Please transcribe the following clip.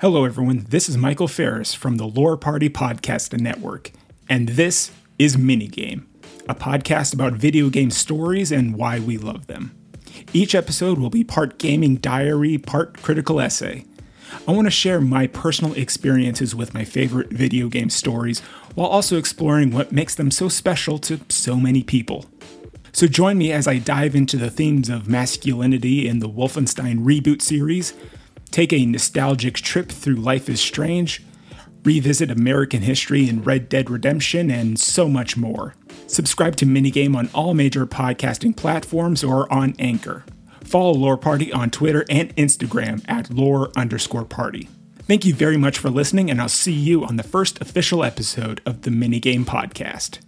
Hello, everyone. This is Michael Ferris from the Lore Party Podcast Network, and this is Minigame, a podcast about video game stories and why we love them. Each episode will be part gaming diary, part critical essay. I want to share my personal experiences with my favorite video game stories while also exploring what makes them so special to so many people. So join me as I dive into the themes of masculinity in the Wolfenstein reboot series, take a nostalgic trip through Life is Strange, revisit American history in Red Dead Redemption, and so much more. Subscribe to Minigame on all major podcasting platforms or on Anchor. Follow Lore Party on Twitter and Instagram at @lore_party. Thank you very much for listening, and I'll see you on the first official episode of the Minigame podcast.